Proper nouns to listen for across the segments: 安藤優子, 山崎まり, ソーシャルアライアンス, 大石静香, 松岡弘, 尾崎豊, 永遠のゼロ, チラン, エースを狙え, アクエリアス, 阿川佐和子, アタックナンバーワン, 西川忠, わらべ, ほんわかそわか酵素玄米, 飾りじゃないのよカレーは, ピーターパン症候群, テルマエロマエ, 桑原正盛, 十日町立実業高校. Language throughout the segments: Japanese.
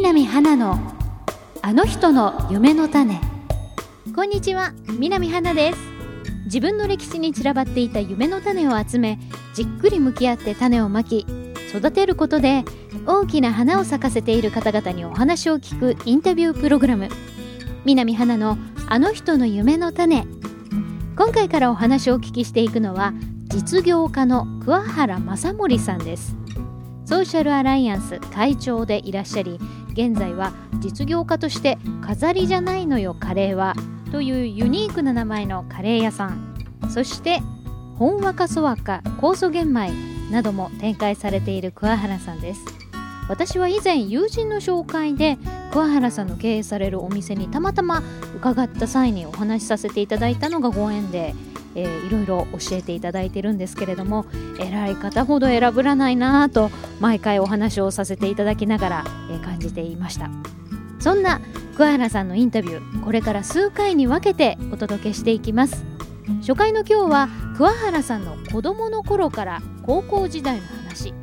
南花のあの人の夢の種。こんにちは、南花です。自分の歴史に散らばっていた夢の種を集め、じっくり向き合って種をまき育てることで大きな花を咲かせている方々にお話を聞くインタビュープログラム、南花のあの人の夢の種。今回からお話をお聞きしていくのは、実業家の桑原正盛さんです。ソーシャルアライアンス会長でいらっしゃり、現在は実業家として飾りじゃないのよカレーはというユニークな名前のカレー屋さん、そしてほんわかそわか酵素玄米なども展開されている桑原さんです。私は以前、友人の紹介で桑原さんの経営されるお店にたまたま伺った際にお話しさせていただいたのがご縁で、いろいろ教えていただいてるんですけれども、偉い方ほど選ぶらないなと毎回お話をさせていただきながら、感じていました。そんな桑原さんのインタビュー、これから数回に分けてお届けしていきます。初回の今日は、桑原さんの子どもの頃から高校時代の話、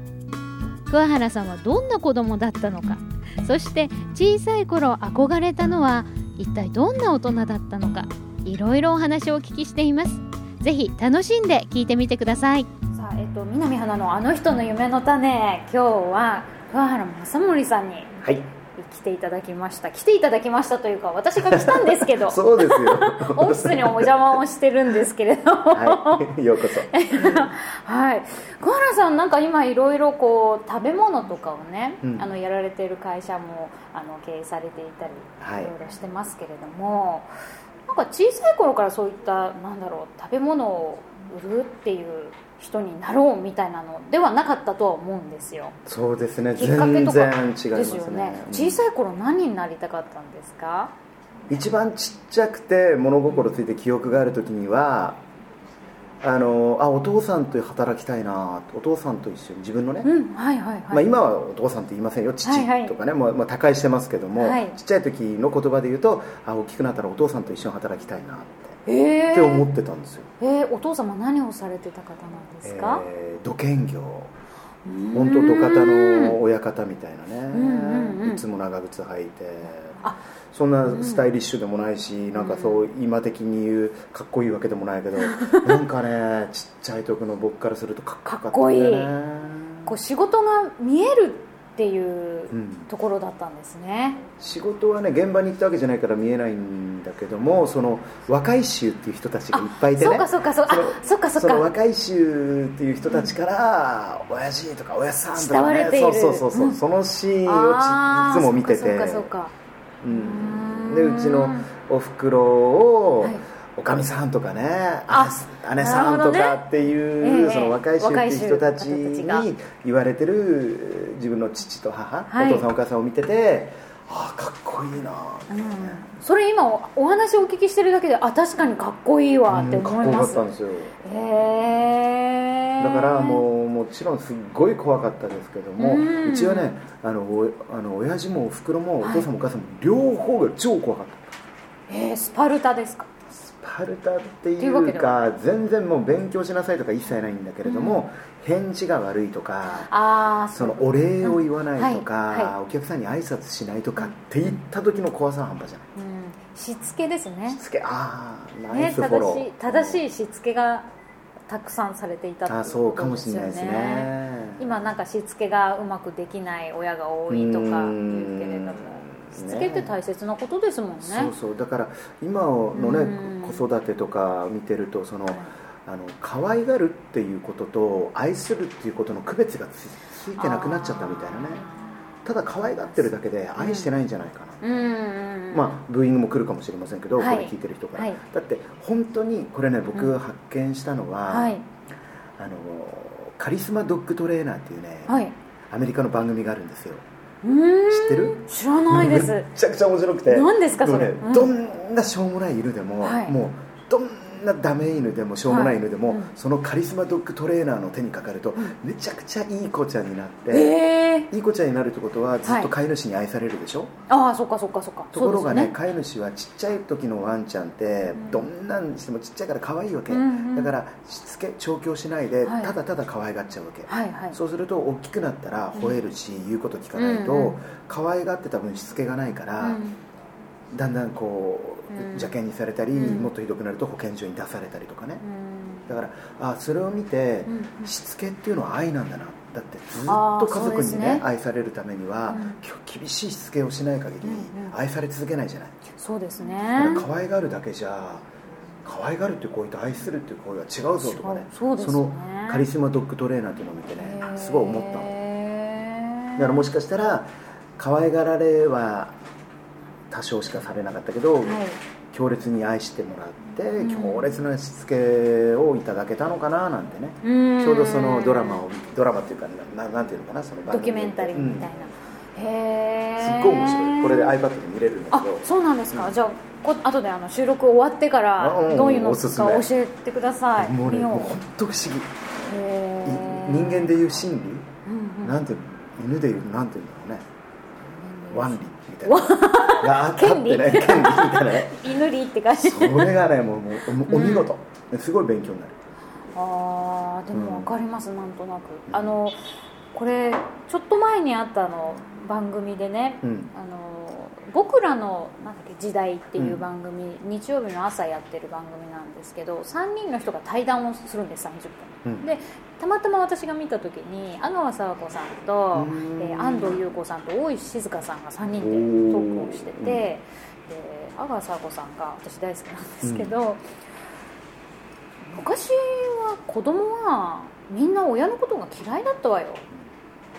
桑原さんはどんな子供だったのか、そして小さい頃憧れたのは一体どんな大人だったのか、いろいろお話をお聞きしています。ぜひ楽しんで聞いてみてください。さあ、南花のあの人の夢の種、今日は桑原正盛さんに、はい、来ていただきました。来ていただきましたというか、私が来たんですけどそうですよオフィスにお邪魔をしてるんですけれども、はい、ようこそはい、桑原さん、なんか今いろいろこう食べ物とかをね、やられている会社も経営されていたり、いろいろしてますけれども、なんか小さい頃からそういった、なんだろう、食べ物を売るっていう人になろうみたいなのではなかったとは思うんですよ。そうですね、全然違いますね。小さい頃何になりたかったんですか？一番ちっちゃくて物心ついて記憶がある時には、お父さんと働きたいな、お父さんと一緒に自分のね、今はお父さんって言いませんよ、父とかね、もう他界してますけども、ちっちゃい時の言葉で言うと、大きくなったらお父さんと一緒に働きたいなって、って思ってたんですよ。お父様何をされてた方なんですか？土建業、本当土方の親方みたいなね、いつも長靴履いて、そんなスタイリッシュでもないし、なんかそう今的に言うかっこいいわけでもないけど、なんかね、ちっちゃい時の僕からするとかっこいい、こう仕事が見えるっていうところだったんですね。仕事はね、現場に行ったわけじゃないから見えないんだけども、その若い衆っていう人たちがいっぱいいてね、その若い衆っていう人たちから、親父とか親さんとかね、そのシーンをいつも見てて、でうちのおふくろを、おかみさんとかね、姉さんとかっていう、その若い衆っていう人たちに言われてる自分の父と母、お父さんお母さんを見てて、かっこいいなって、それ今 お話をお聞きしてるだけで、確かにかっこいいわって思います。かっこよかったんですよ。だからもちろんすっごい怖かったですけども、うちはね、親父もおふくろもお父さんもお母さんも両方が超怖かった、スパルタですか？スパルタっていうか、全然もう勉強しなさいとか一切ないんだけれども、返事が悪いとか、そのお礼を言わないとか、お客さんに挨拶しないとかって言った時の怖さは半端じゃない、しつけですね。しつけ、ナイスフォロー、正しいしつけがたくさんされていたっていうことですよね。そうかもしれないですね。今なんかしつけがうまくできない親が多いとか言うけれども、しつけって大切なことですもんね。だから今のね、子育てとか見てると、その可愛がるっていうことと愛するっていうことの区別がついてなくなっちゃったみたいなね。ただ可愛がってるだけで愛してないんじゃないかな、ブーイングも来るかもしれませんけど、これ聞いてる人から、だって本当にこれね、僕が発見したのは、カリスマドッグトレーナーっていうね、アメリカの番組があるんですよ。知ってる？知らないです。めちゃくちゃ面白くて、何ですかそれ、どんなしょうもない犬でも、もうどんなダメ犬でもしょうもない犬でも、そのカリスマドッグトレーナーの手にかかると、めちゃくちゃいい子ちゃんになって、いい子ちゃんになるってことはずっと飼い主に愛されるでしょ、はい、ああそっかそっかそっか。ところが ね、飼い主はちっちゃい時のワンちゃんってどんなんにしてもちっちゃいから可愛いわけ、うんうん、だからしつけ調教しないでただただ可愛がっちゃうわけ、はいはいはい、そうすると大きくなったら吠えるし、うん、言うこと聞かないと、うんうん、可愛がってた分しつけがないから、うんだんだんこう邪険にされたり、うん、もっとひどくなると保健所に出されたりとかね、うん、だからそれを見て、うん、しつけっていうのは愛なんだな、だってずっと家族に ね愛されるためには、うん、厳しいしつけをしない限り愛され続けないじゃない、うんうん、そうですね。だから可愛がるだけじゃ可愛がるって行為と愛するっていう行為は違うぞとか ね、そのカリスマドッグトレーナーっていうのを見てねすごい思ったの。だからもしかしたら可愛がられは多少しかされなかったけど、はい、強烈に愛してもらって、うん、強烈なしつけをいただけたのかななんてね、うん、ちょうどそのドラマっていうかなんていうのかな、そのドキュメンタリーみたいな、うん、へーすっごい面白い。これで iPad で見れるんだけど。あ、そうなんですか、うん、じゃあ後で収録終わってからどういうのか教えてください。もうね、もう本当不思議。人間でいう心理、うんうん、なんていうの、犬でいうなんていうんだろうね、ワンリみたいな権利みたいなね犬利って感じ。それがねもうお見事、うん、すごい勉強になる。あでも分かります、うん、なんとなくこれちょっと前にあった番組でね、うん、僕らのなんだっけ時代っていう番組、うん、日曜日の朝やってる番組なんですけど、3人の人が対談をするんです30分、うん、でたまたま私が見た時に阿川佐和子さんと、安藤優子さんと大石静香さんが3人でトークをしてて、阿川佐和子さんが私大好きなんですけど、うん、昔は子供はみんな親のことが嫌いだったわよ、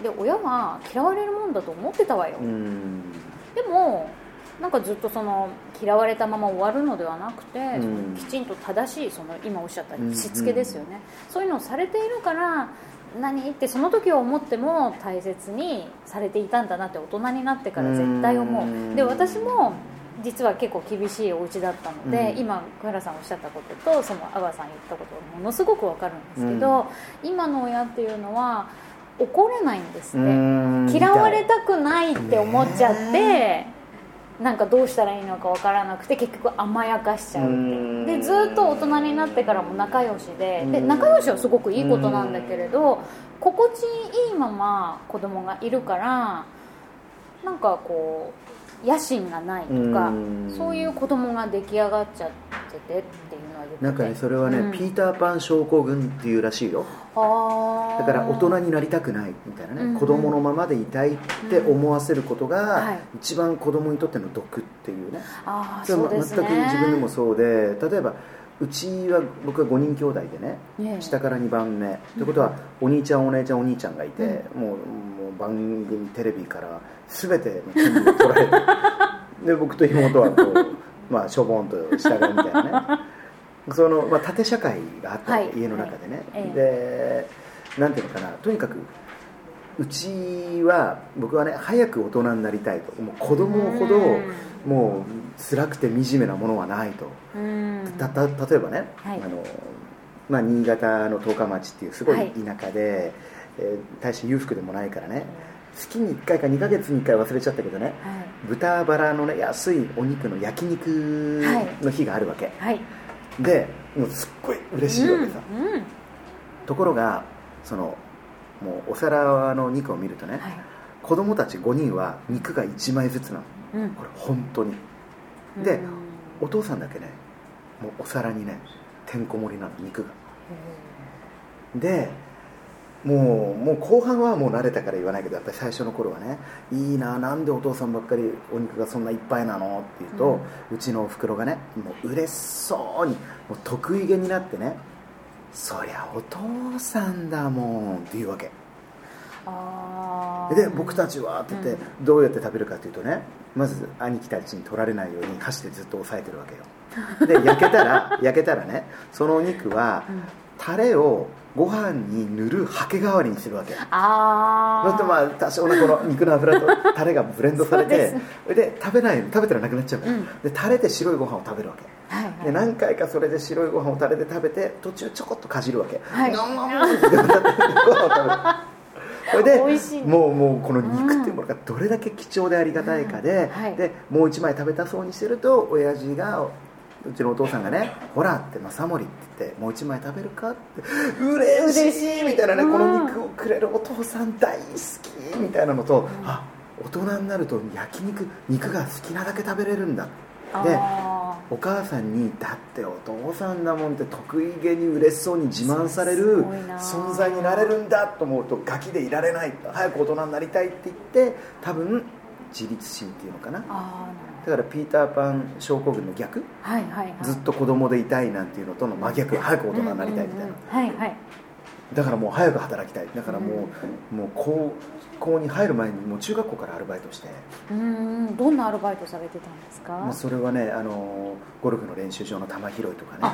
で親は嫌われるもんだと思ってたわよ、うん、でもなんかずっとその嫌われたまま終わるのではなくて、うん、きちんと正しいその今おっしゃったしつけですよね、うんうん、そういうのをされているから何ってその時は思っても大切にされていたんだなって大人になってから絶対思う、うん、で私も実は結構厳しいお家だったので、うん、今小原さんおっしゃったこととその阿川さん言ったことがものすごくわかるんですけど、うん、今の親っていうのは怒れないんですって、嫌われたくないって思っちゃって、なんかどうしたらいいのかわからなくて結局甘やかしちゃうって。でずっと大人になってからも仲良し で仲良しはすごくいいことなんだけれど、心地いいまま子供がいるからなんかこう野心がないとかそういう子供が出来上がっちゃっててっていうのは言ってて、なんかねそれはね、うん、ピーターパン症候群っていうらしいよ。あだから大人になりたくないみたいなね、うんうん、子供のままでいたいって思わせることが一番子供にとっての毒っていうね、はい、そうですね。全く自分でもそうで、例えばうちは僕は5人兄弟でね、下から2番目ってことはお兄ちゃんお姉ちゃんお兄ちゃんがいて、うん、もう番組テレビから全ての権利を取られてで僕と妹はこう、まあ、しょぼんと下がみたいなねそのまあ、縦社会があった、はい、家の中でね、はい、でなんていうのかな、とにかくうちは僕はね早く大人になりたいと、もう子供ほどもう辛くて惨めなものはないと。例えばね、はいまあ、新潟の十日町っていうすごい田舎で、はい大して裕福でもないからね、月に1回か2ヶ月に1回忘れちゃったけどね、はい、豚バラの、ね、安いお肉の焼肉の日があるわけ、はいはいで、もうすっごい嬉しいわけさ、うんうん、ところがそのもうお皿の肉を見るとね、はい、子供たち5人は肉が1枚ずつなの、うん、これ本当にで、うん、お父さんだけねもうお皿にねてんこ盛りなの肉が、うん、でもう後半はもう慣れたから言わないけどやっぱり最初の頃はねいいななんでお父さんばっかりお肉がそんないっぱいなのって言うと、うん、うちのおふくろがねもう嬉しそうにもう得意げになってねそりゃお父さんだもんって言うわけ。あで僕たちはって言って、うん、どうやって食べるかっていうとねまず兄貴たちに取られないように箸でずっと押さえてるわけよで焼けたらねそのお肉は、うんタレをご飯に塗るハケ代わりにするわけ。そうするとまあ多少のこの肉の油とタレがブレンドされてで食べたらなくなっちゃうから、うん、でタレで白いご飯を食べるわけ、はいはいはい、で何回かそれで白いご飯をタレで食べて途中ちょこっとかじるわけ、はい、ご飯を食べるそれでもうこの肉っていうものがどれだけ貴重でありがたいかで、うんはい、でもう一枚食べたそうにしてると親父がうちのお父さんがねほらってまさもりって言ってもう一枚食べるかって嬉しいみたいなね、うん、この肉をくれるお父さん大好きみたいなのと、うん、あ大人になると焼肉肉が好きなだけ食べれるんだでお母さんにだってお父さんだもんって得意げに嬉しそうに自慢される存在になれるんだと思うとガキでいられない早く大人になりたいって言って多分自立心っていうのかなだからピーターパン症候群の逆、はいはいはい、ずっと子供でいたいなんていうのとの真逆早く大人になりたいみたいな、うんうんうんはいはい、だからもう早く働きたいだからもう高校に入る前にもう中学校からアルバイトしてどんなアルバイトされてたんですか、まあ、それはねゴルフの練習場の球拾いとかね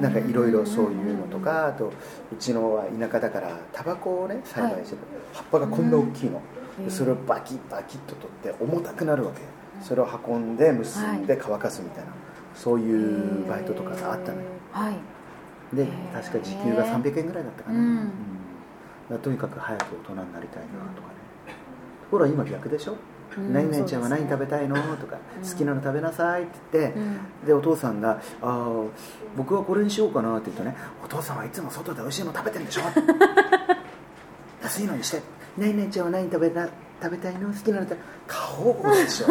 なんかいろいろそういうのとかあとうちのは田舎だからタバコをね栽培してる、はい、葉っぱがこんな大きいのそれをバキッバキッと取って重たくなるわけそれを運んで結んで乾かすみたいな、はい、そういうバイトとかがあったのよ、はい、で確か時給が300円ぐらいだったかな、うんとにかく早く大人になりたいなとかね、うん、ところは今逆でしょ、うん、何々ちゃんは何食べたいのとか、うん、好きなの食べなさいって言って、うん、でお父さんが僕はこれにしようかなって言うとねお父さんはいつも外で美味しいの食べてるんでしょ安いのにして何々ちゃんは何食べたいの好きなのって買おうでしょ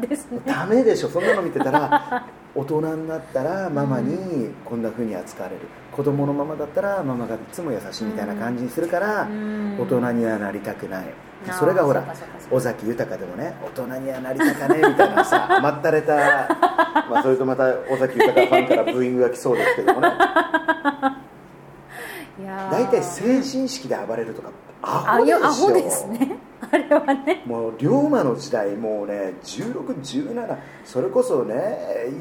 です、ね、ダメでしょそんなの見てたら大人になったらママにこんな風に扱われる、うん、子供のままだったらママがいつも優しいみたいな感じにするから、うん、大人にはなりたくない、うん、それがほら尾崎豊でもね大人にはなりたかねみたいなさまったれたまあそれとまた尾崎豊ファンからブーイングが来そうですけどもねだいたい成人式で暴れるとかアホですねあれはねもう龍馬の時代もうね1617それこそね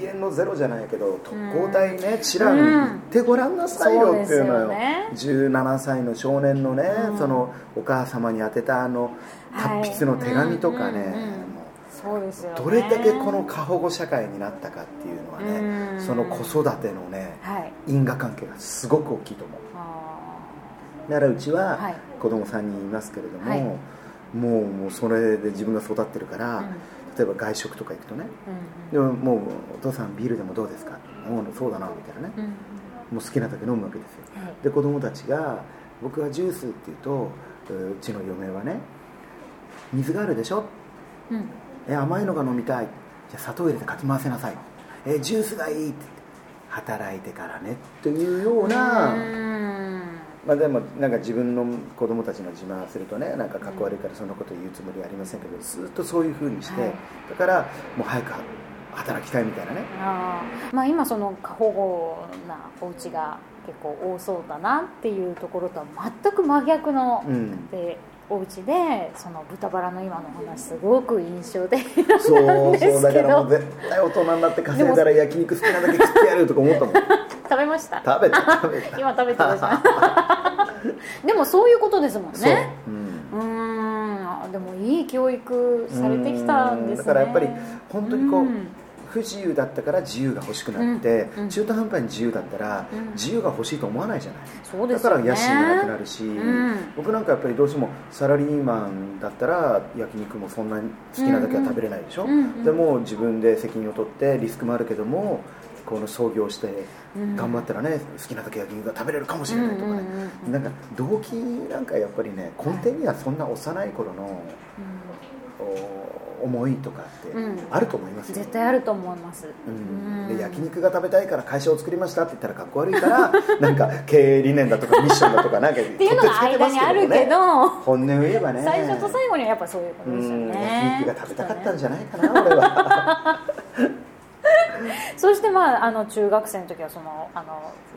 永遠のゼロじゃないけど特攻隊ねチラン行ってごらんなさいよっていうのよ、ね、17歳の少年のね、うん、そのお母様に宛てたあの達筆の手紙とかね、はいそうですよね、どれだけこの過保護社会になったかっていうのはね、うん、その子育てのね、はい、因果関係がすごく大きいと思うだからうちは子供3人いますけれども、はい、もうそれで自分が育ってるから、うん、例えば外食とか行くとね、うんうん、でもうお父さんビールでもどうですかそうだなみたいなね、うん、もう好きなだけ飲むわけですよ、はい、で子供たちが僕はジュースっていうとうちの嫁はね水があるでしょ、うん、甘いのが飲みたいじゃあ砂糖入れてかき回せなさいジュースがいいって働いてからねっていうようなまあ、でもなんか自分の子供たちの自慢するとねなんかかっこ悪いからそんなこと言うつもりはありませんけどずっとそういう風にして、はい、だからもう早く働きたいみたいなねあ、まあ、今その過保護なお家が結構多そうだなっていうところとは全く真逆の、うん、でお家でその豚バラの今の話すごく印象的なんですけどそうだからもう絶対大人になって稼いだら焼肉好きなだけ食ってやるとか思ったもん食べました食べた今食べてましたでもそういうことですもんねでもいい教育されてきたんですねだからやっぱり本当にこう不自由だったから自由が欲しくなって、うんうん、中途半端に自由だったら、うん、自由が欲しいと思わないじゃない、そうですね、だから野心がなくなるし、うん、僕なんかやっぱりどうしてもサラリーマンだったら焼肉もそんなに好きなだけは食べれないでしょ、うんうん、でも自分で責任を取ってリスクもあるけどもこの創業して頑張ったらね、うん、好きなだけ焼肉が食べれるかもしれないとかね、うんうんうん、なんか動機なんかやっぱりね根底にはそんな幼い頃の、思いとかってあると思いますよ、うん、絶対あると思います、うん、で焼肉が食べたいから会社を作りましたって言ったらかっこ悪いからなんか経営理念だとかミッションだとかなんかっていうのが間にあるけど本音を言えばね最初と最後にはやっぱそういうことですよね、うん、焼肉が食べたかったんじゃないかな、ね、俺はそして、まあ、中学生の時はその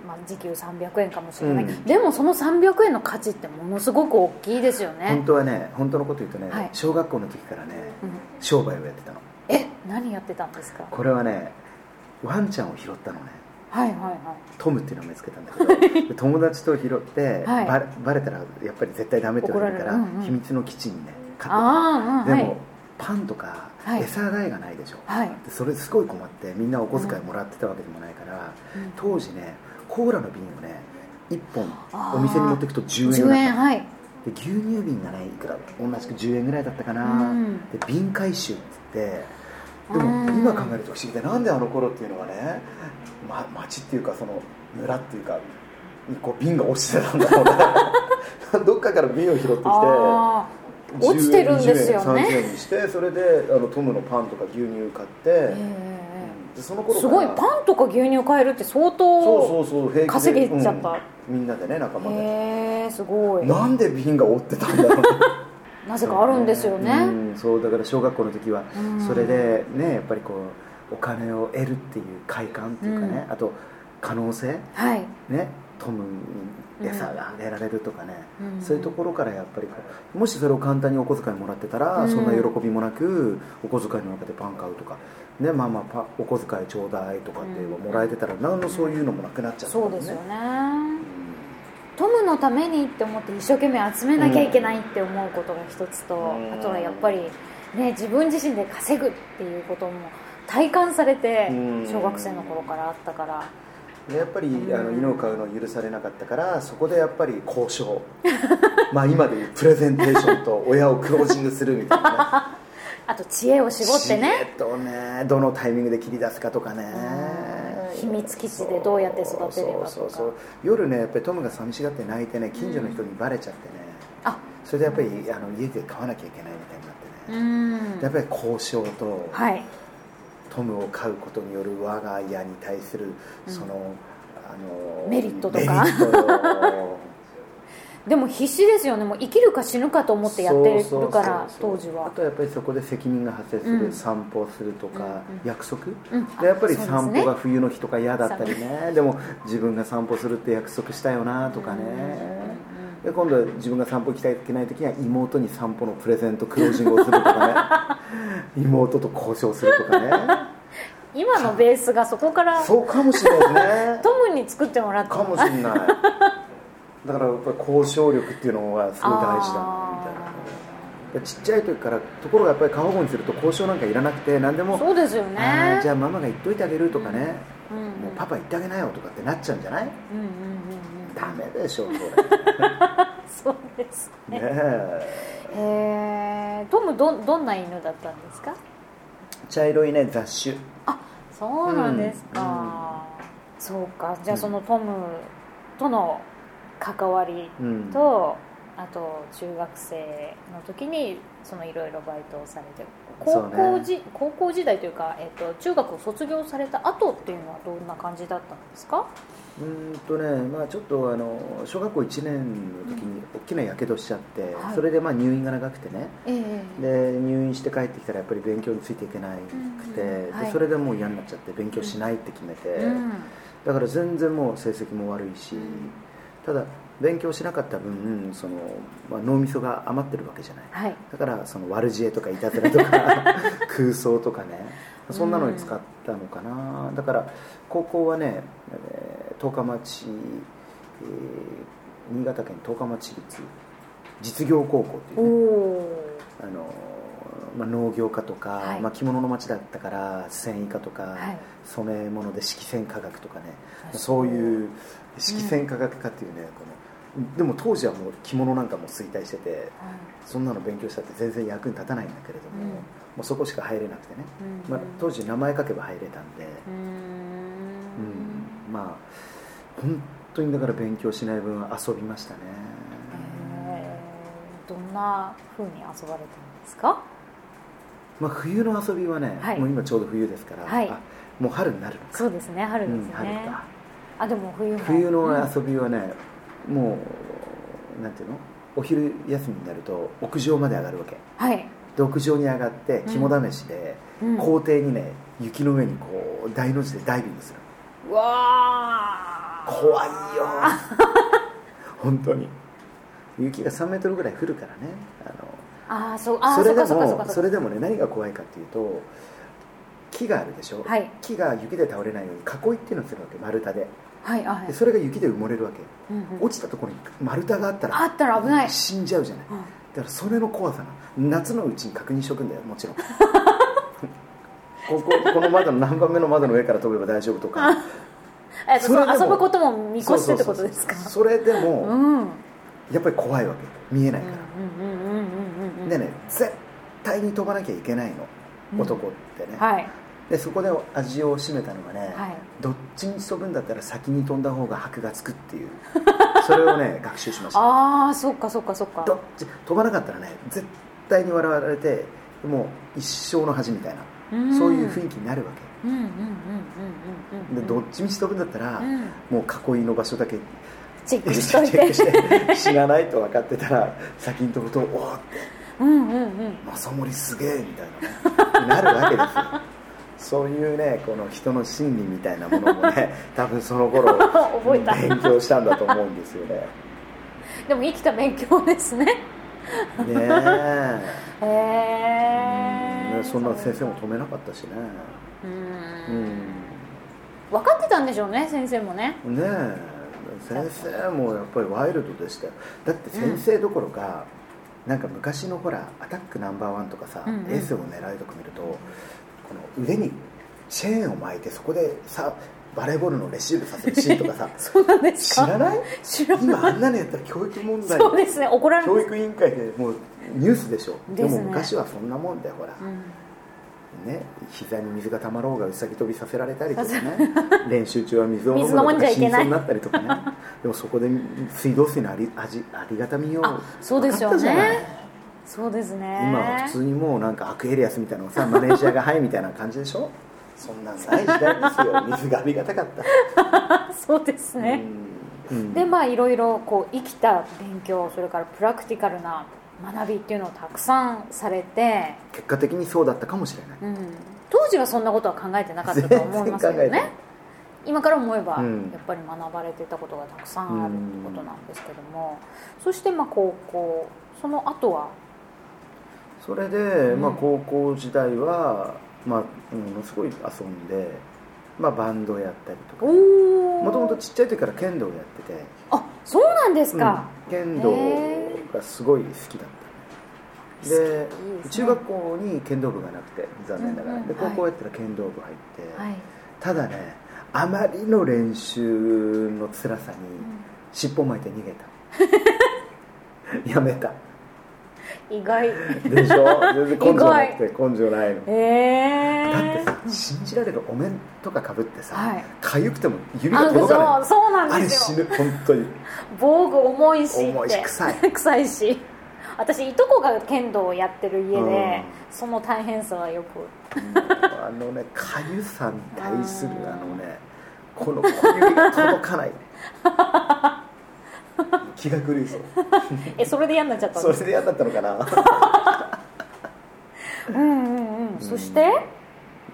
まあ、時給300円かもしれない、うん、でもその300円の価値ってものすごく大きいですよね本当はね本当のこと言うとね、はい、小学校の時からね、うん、商売をやってたの何やってたんですかこれはねワンちゃんを拾ったのねはいはいはい、トムっていうのを見つけたんだけど友達と拾って、はい、バレたらやっぱり絶対ダメって言われるから、うんうん、秘密の基地にね買ってたあ、うん、でも、はいパンとか餌代がないでしょ、はい、それすごい困ってみんなお小遣いもらってたわけでもないから、うん、当時ねコーラの瓶をね1本お店に持っていくと10円だった、10円、はい、で牛乳瓶がねいくら同じく10円ぐらいだったかな、うん、で瓶回収っつってでも今考えると不思議でなんであの頃っていうのはね、町っていうかその村っていうかにこう瓶が落ちてたんだろうなどっかから瓶を拾ってきて落ちてるんですよね。30円にしてそれでトムのパンとか牛乳買ってでその頃すごいパンとか牛乳買えるって相当稼げちゃった、うん、みんなでね仲間ですごいなんで瓶が折ってたんだろうなぜかあるんですよね、うん、そうだから小学校の時はそれでねやっぱりこうお金を得るっていう快感っていうかね、うん、あと可能性、はい、ねトムに餌があげられるとかね、うん、そういうところからやっぱりもしそれを簡単にお小遣いもらってたら、うん、そんな喜びもなくお小遣いの中でパン買うとかねまあまあお小遣いちょうだいとかってもらえてたら何のそういうのもなくなっちゃった、ねうん、そうですよね、うん、トムのためにって思って一生懸命集めなきゃいけないって思うことが一つと、うん、あとはやっぱりね自分自身で稼ぐっていうことも体感されて小学生の頃からあったから、うんやっぱり犬を飼うの許されなかったからそこでやっぱり交渉まあ今でいうプレゼンテーションと親をクロージングするみたいな、ね、あと知恵を絞ってね知恵とねどのタイミングで切り出すかとかね秘密基地でどうやって育てればとかそう夜ねやっぱりトムが寂しがって泣いてね近所の人にバレちゃってね、うん、あそれでやっぱり家で飼わなきゃいけないみたいになってねうんやっぱり交渉と、はいトムを飼うことによる我が家に対するその、うん、メリットとかでも必死ですよねもう生きるか死ぬかと思ってやってるから当時はあとやっぱりそこで責任が発生する、うん、散歩をするとか、うん、約束、うん、でやっぱり散歩が冬の日とか嫌だったりねでも自分が散歩するって約束したよなとかね、うん、で今度は自分が散歩行きたいといけない時には妹に散歩のプレゼントクロージングをするとかね妹と交渉するとかね今のベースがそこからそうかもしれないねトムに作ってもらったかもしれないだからやっぱり交渉力っていうのがすごい大事だなみたいなちっちゃい時からところがやっぱり過保護にすると交渉なんかいらなくて何でもそうですよねじゃあママが言っといてあげるとかね、うんうんうん、もうパパ言ってあげなよとかってなっちゃうんじゃない、うんうんうんうん、ダメでしょこれそうですねトム どんな犬だったんですか茶色いね雑種あそうなんですか、うん、そうかじゃあそのトムとの関わりと、うん、あと中学生の時にそのいろいろバイトをされて高校時代というか、中学を卒業された後っていうのはどんな感じだったんですかまあ、ちょっと小学校1年の時に大きなやけどしちゃって、うん、それでまあ入院が長くてね、で入院して帰ってきたらやっぱり勉強についていけなくて、うんうんはい、でそれでもう嫌になっちゃって勉強しないって決めて、うん、だから全然もう成績も悪いし、うん、ただ勉強しなかった分その、まあ、脳みそが余ってるわけじゃない、はい、だからその悪知恵とかいたずらとか空想とかねそんなのに使ったのかな、うん、だから高校はね十日町、新潟県十日町立実業高校っていうねまあ、農業科とか、はいまあ、着物の町だったから繊維科とか、はい、染め物で色染化学とかねそういう色染化学科っていうね、うん、このでも当時はもう着物なんかも衰退してて、はい、そんなの勉強したって全然役に立たないんだけれども、うん、もうそこしか入れなくてね、うんまあ、当時名前書けば入れたんで、うん、まあ本当にだから勉強しない分遊びましたね、どんな風に遊ばれたんですか？まあ、冬の遊びはね、はい、もう今ちょうど冬ですから、はい、あもう春になるのかそうですね春ですね、うん、春かあでも冬の遊びはね、うん、もうなんていうのお昼休みになると屋上まで上がるわけ、はい、で屋上に上がって肝試しで、うん、校庭にね雪の上にこう大の字でダイビングするうわー怖いよ本当に雪が3メートルぐらい降るからねあそうあ それでもね何が怖いかっていうと木があるでしょ、はい、木が雪で倒れないように囲いっていうのをするわけ丸太 はいはい、でそれが雪で埋もれるわけ、うんうん、落ちたところに丸太があったら危ない死んじゃうじゃない、うん、だからそれの怖さな夏のうちに確認しとくんだよもちろんこの窓の何番目の窓の上から飛べば大丈夫とかそれ遊ぶことも見越してってことですかそれでも、うんやっぱり怖いわけ、見えないから。でね、絶対に飛ばなきゃいけないの、男ってね、うん、はい。でそこで味を占めたのがね、はい、どっちに飛ぶんだったら先に飛んだ方が箔がつくっていうそれをね学習しました。ああ、そっかそっかそっか。どっち飛ばなかったらね絶対に笑われて、もう一生の恥みたいな、うん、そういう雰囲気になるわけ。でどっちみち飛ぶんだったら、うん、もう囲いの場所だけチェックしといて死なないと分かってたら先に飛ぶとおーって、マサモリすげえみたいな、ね、なるわけですよそういうね、この人の心理みたいなものもね多分その頃覚えた、勉強したんだと思うんですよねでも生きた勉強ですねねえ、そんな先生も止めなかったしね。分かってたんでしょうね、先生もね。ねえ、先生もやっぱりワイルドでしたよ。だって先生どころか、なんか昔のほらアタックナンバーワンとかさ、エースを狙いとか見ると、この腕にチェーンを巻いてそこでさバレーボールのレシーブさせるシーンとかさそうなんですか、知らない？知らない。今あんなのやったら教育問題、そうですね、怒られる。教育委員会でもうニュースでしょ。でも昔はそんなもんだよ、ほら、ね、膝に水がたまろうがうさぎ跳びさせられたりとかね練習中は水を飲むのとか死にそうになったりとかねでもそこで水道水のありがたみを分かったじゃない。そうですね、今は普通にもうなんかアクエリアスみたいなのをさ、マネージャーがはいみたいな感じでしょそんなんない時代ですよ水がありがたかったそうですね、でまあいろいろこう生きた勉強、それからプラクティカルな学びっていうのをたくさんされて、結果的にそうだったかもしれない、当時はそんなことは考えてなかったと思いますけどね。今から思えばやっぱり学ばれてたことがたくさんあるってことなんですけども、そしてまあ高校、その後はそれで、まあ、高校時代は、まあすごい遊んで、まあ、バンドやったりとか、もともとちっちゃい時から剣道やってて。あ、そうなんですか、剣道がすごい好きだった、で、中学校に剣道部がなくて残念ながら、で高校やったら剣道部入って、ただね、あまりの練習の辛さに尻尾巻いて逃げたやめた。意外でしょ、全然根性なくて根性ないの、だってさ、信じられるお面とかかぶってさ、かゆくても指が届かない。そうなんですよ、あれ死ぬ、本当に防具重いし、重いし臭いし、私いとこが剣道をやってる家で、その大変さはよくあのね、かゆさに対するあのね、この小指が届かない気が狂いそうそれで嫌になっちゃったそれで嫌だったのかなそして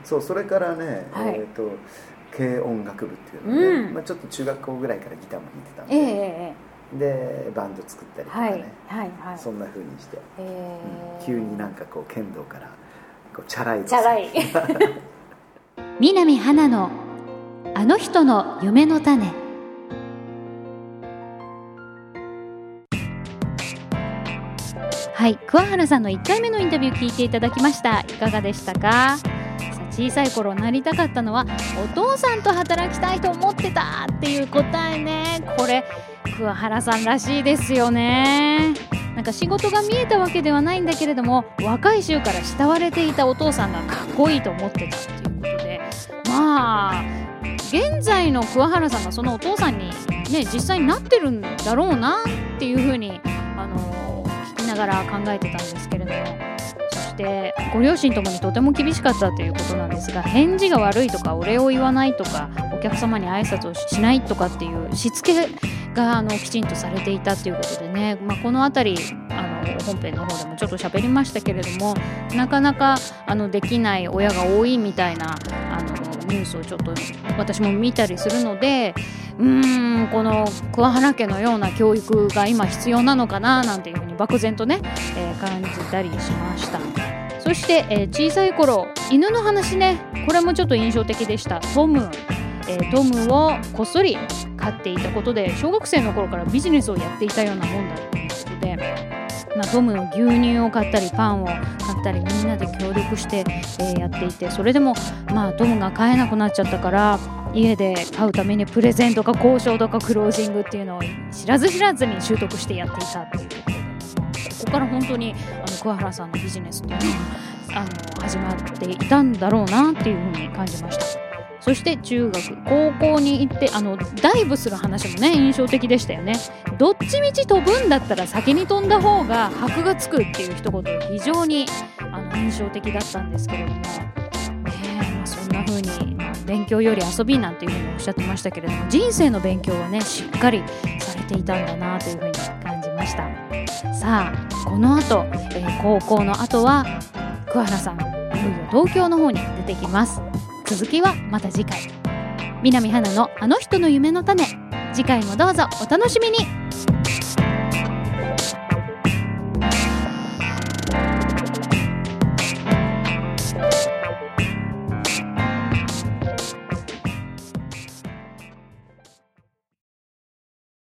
そう、それからね、軽音楽部っていうので、まあ、ちょっと中学校ぐらいからギターも弾いてたんで、でバンド作ったりとかね、そんな風にして、急になんかこう剣道からこうチャラいチャラい南花のあの人の夢の種。はい、桑原さんの1回目のインタビュー聞いていただきました。いかがでしたか？さあ、小さい頃なりたかったのはお父さんと働きたいと思ってたっていう答えね、これ桑原さんらしいですよね。なんか仕事が見えたわけではないんだけれども、若い衆から慕われていたお父さんがかっこいいと思ってたっていうことで、まあ現在の桑原さんがそのお父さんに、ね、実際になってるんだろうなっていうふうにながら考えてたんですけれども、そしてご両親ともにとても厳しかったということなんですが、返事が悪いとかお礼を言わないとかお客様に挨拶をしないとかっていうしつけがきちんとされていたということでね、まあ、このあたり本編の方でもちょっと喋りましたけれども、なかなかできない親が多いみたいなニュースをちょっと私も見たりするので、この桑原家のような教育が今必要なのかななんていうふうに漠然とね、感じたりしました。そして、小さい頃犬の話ね、これもちょっと印象的でした。トムをこっそり飼っていたことで小学生の頃からビジネスをやっていたようなもんだということで、まあ、トムの牛乳を買ったりパンを買ったりみんなで協力して、やっていて、それでも、まあ、トムが飼えなくなっちゃったから家で買うためにプレゼントか交渉とかクロージングっていうのを知らず知らずに習得してやっていたっていうことで、ここから本当に桑原さんのビジネスっていうのが始まっていたんだろうなっていうふうに感じました。そして中学高校に行ってダイブする話もね印象的でしたよね。どっちみち飛ぶんだったら先に飛んだ方が箔がつくっていう一言が非常に印象的だったんですけれども、そんな風に勉強より遊びなんていう風におっしゃってましたけれども、人生の勉強はねしっかりされていたんだなという風に感じました。さあこの後、高校の後は桑原さんいよいよ東京の方に出てきます。続きはまた次回。南花のあの人の夢の種、次回もどうぞお楽しみに。